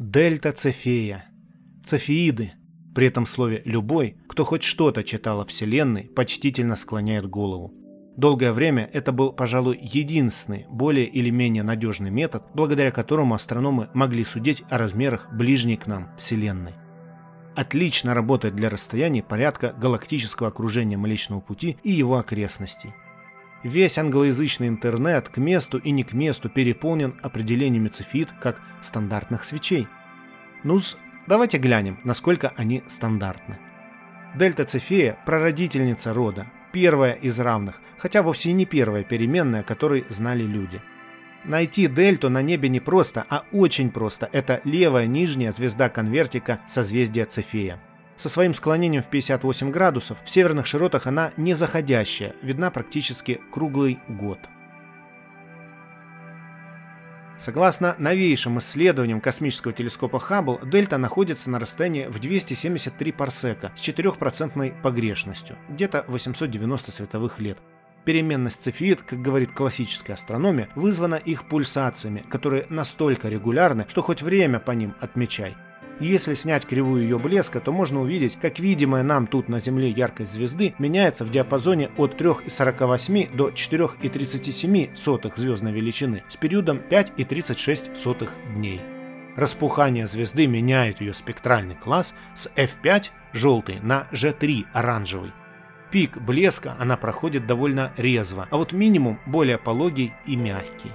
Дельта-Цефея, Цефеиды. При этом слове «любой», кто хоть что-то читал о Вселенной, почтительно склоняет голову. Долгое время это был, пожалуй, единственный, более или менее надежный метод, благодаря которому астрономы могли судить о размерах ближней к нам Вселенной. Отлично работает для расстояний порядка галактического окружения Млечного Пути и его окрестностей. Весь англоязычный интернет к месту и не к месту переполнен определениями цефеид как стандартных свечей. Ну-с, давайте глянем, насколько они стандартны. Дельта Цефея – прародительница рода, первая из равных, хотя вовсе и не первая переменная, которой знали люди. Найти дельту на небе не просто, а очень просто – это левая нижняя звезда конвертика созвездия Цефея. Со своим склонением в 58 градусов в северных широтах она не заходящая, видна практически круглый год. Согласно новейшим исследованиям космического телескопа Хаббл, дельта находится на расстоянии в 273 парсека с 4% погрешностью, где-то 890 световых лет. Переменность цефеид, как говорит классическая астрономия, вызвана их пульсациями, которые настолько регулярны, что хоть время по ним отмечай. Если снять кривую ее блеска, то можно увидеть, как видимая нам тут на Земле яркость звезды меняется в диапазоне от 3,48 до 4,37 звездной величины с периодом 5,36 дней. Распухание звезды меняет ее спектральный класс с F5 желтый на G3 оранжевый. Пик блеска она проходит довольно резво, а вот минимум более пологий и мягкий.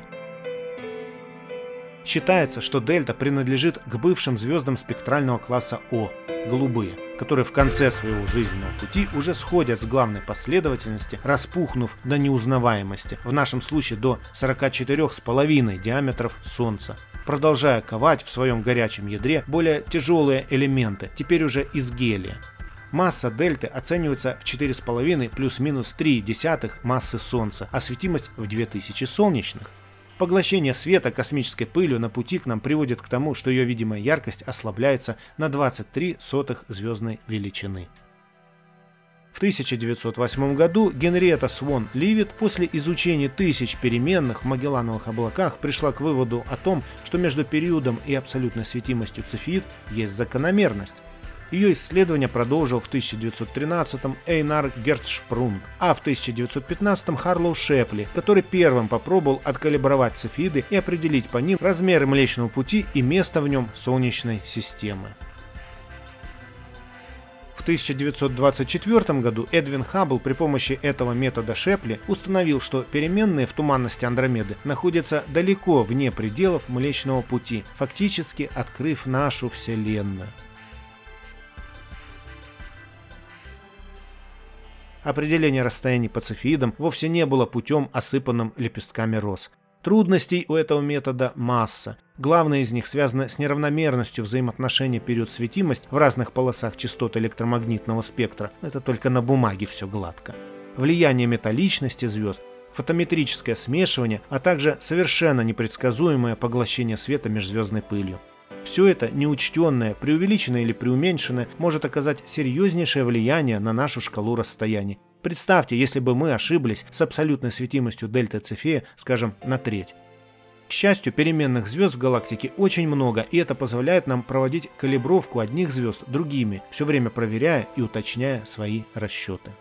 Считается, что дельта принадлежит к бывшим звездам спектрального класса О, голубые, которые в конце своего жизненного пути уже сходят с главной последовательности, распухнув до неузнаваемости, в нашем случае до 44,5 диаметров Солнца, продолжая ковать в своем горячем ядре более тяжелые элементы, теперь уже из гелия. Масса дельты оценивается в 4,5 плюс-минус 0,3 массы Солнца, а светимость в 2000 солнечных. Поглощение света космической пылью на пути к нам приводит к тому, что ее видимая яркость ослабляется на 0,23 звездной величины. В 1908 году Генриетта Свон Ливит после изучения тысяч переменных в Магеллановых облаках пришла к выводу о том, что между периодом и абсолютной светимостью цефеид есть закономерность. Ее исследование продолжил в 1913-м Эйнар Герцшпрунг, а в 1915-м Харлоу Шепли, который первым попробовал откалибровать цефеиды и определить по ним размеры Млечного Пути и место в нем Солнечной системы. В 1924 году Эдвин Хаббл при помощи этого метода Шепли установил, что переменные в туманности Андромеды находятся далеко вне пределов Млечного Пути, фактически открыв нашу Вселенную. Определение расстояний по цефеидам вовсе не было путем, осыпанным лепестками роз. Трудностей у этого метода масса. Главная из них связана с неравномерностью взаимоотношения период-светимость в разных полосах частот электромагнитного спектра. Это только на бумаге все гладко. Влияние металличности звезд, фотометрическое смешивание, а также совершенно непредсказуемое поглощение света межзвездной пылью. Все это неучтенное, преувеличенное или преуменьшенное может оказать серьезнейшее влияние на нашу шкалу расстояний. Представьте, если бы мы ошиблись с абсолютной светимостью дельты Цефея, скажем, на треть. К счастью, переменных звезд в галактике очень много, и это позволяет нам проводить калибровку одних звезд другими, все время проверяя и уточняя свои расчеты.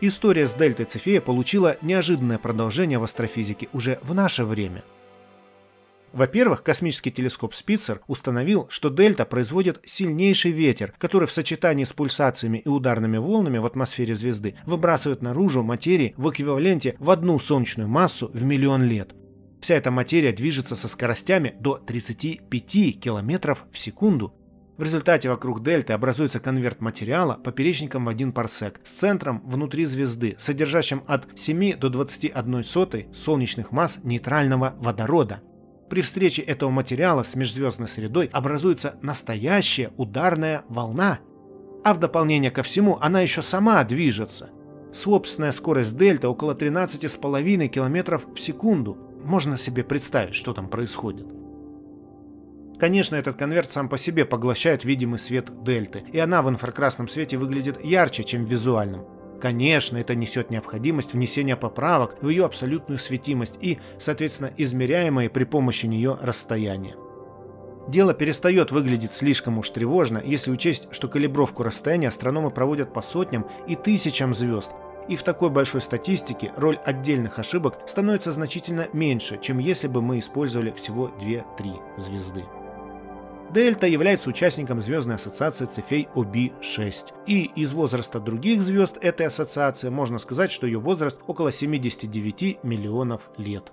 История с дельтой Цефея получила неожиданное продолжение в астрофизике уже в наше время. Во-первых, космический телескоп Спитцер установил, что дельта производит сильнейший ветер, который в сочетании с пульсациями и ударными волнами в атмосфере звезды выбрасывает наружу материи в эквиваленте в одну солнечную массу в миллион лет. Вся эта материя движется со скоростями до 35 км в секунду. В результате вокруг дельты образуется конверт материала поперечником в 1 парсек с центром внутри звезды, содержащим от 7 до 21 солнечных масс нейтрального водорода. При встрече этого материала с межзвездной средой образуется настоящая ударная волна. А в дополнение ко всему она еще сама движется. Собственная скорость дельты около 13,5 км в секунду. Можно себе представить, что там происходит. Конечно, этот конверт сам по себе поглощает видимый свет дельты, и она в инфракрасном свете выглядит ярче, чем в визуальном. Конечно, это несет необходимость внесения поправок в ее абсолютную светимость и, соответственно, измеряемые при помощи нее расстояния. Дело перестает выглядеть слишком уж тревожно, если учесть, что калибровку расстояния астрономы проводят по сотням и тысячам звезд, и в такой большой статистике роль отдельных ошибок становится значительно меньше, чем если бы мы использовали всего 2-3 звезды. Дельта является участником звездной ассоциации Цефей OB6, и из возраста других звезд этой ассоциации можно сказать, что ее возраст около 79 миллионов лет.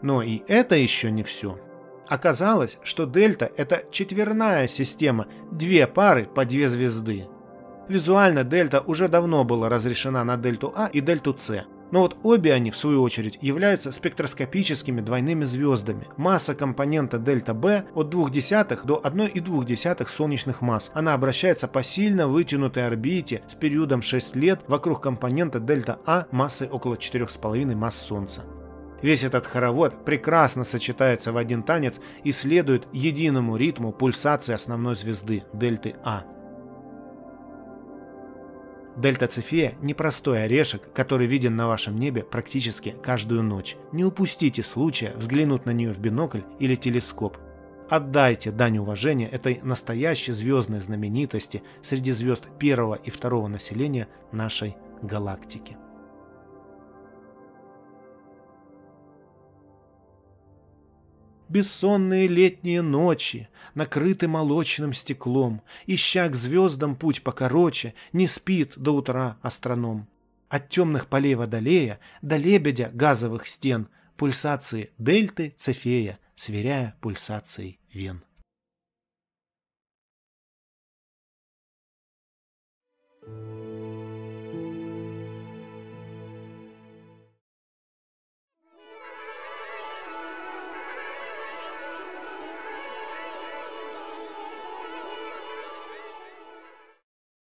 Но и это еще не все. Оказалось, что Дельта — это четверная система, две пары по две звезды. Визуально Дельта уже давно была разрешена на Дельту А и Дельту С. Но вот обе они, в свою очередь, являются спектроскопическими двойными звездами. Масса компонента Дельта-Б от 0,2 до 1,2 солнечных масс. Она обращается по сильно вытянутой орбите с периодом 6 лет вокруг компонента Дельта-А массой около 4,5 масс Солнца. Весь этот хоровод прекрасно сочетается в один танец и следует единому ритму пульсации основной звезды Дельты-А. Дельта Цефея – непростой орешек, который виден на вашем небе практически каждую ночь. Не упустите случая взглянуть на нее в бинокль или телескоп. Отдайте дань уважения этой настоящей звездной знаменитости среди звезд первого и второго населения нашей галактики. Бессонные летние ночи, накрыты молочным стеклом, ища к звездам путь покороче, не спит до утра астроном. От темных полей водолея до лебедя газовых стен, пульсации Дельты Цефея, сверяя пульсацией вен.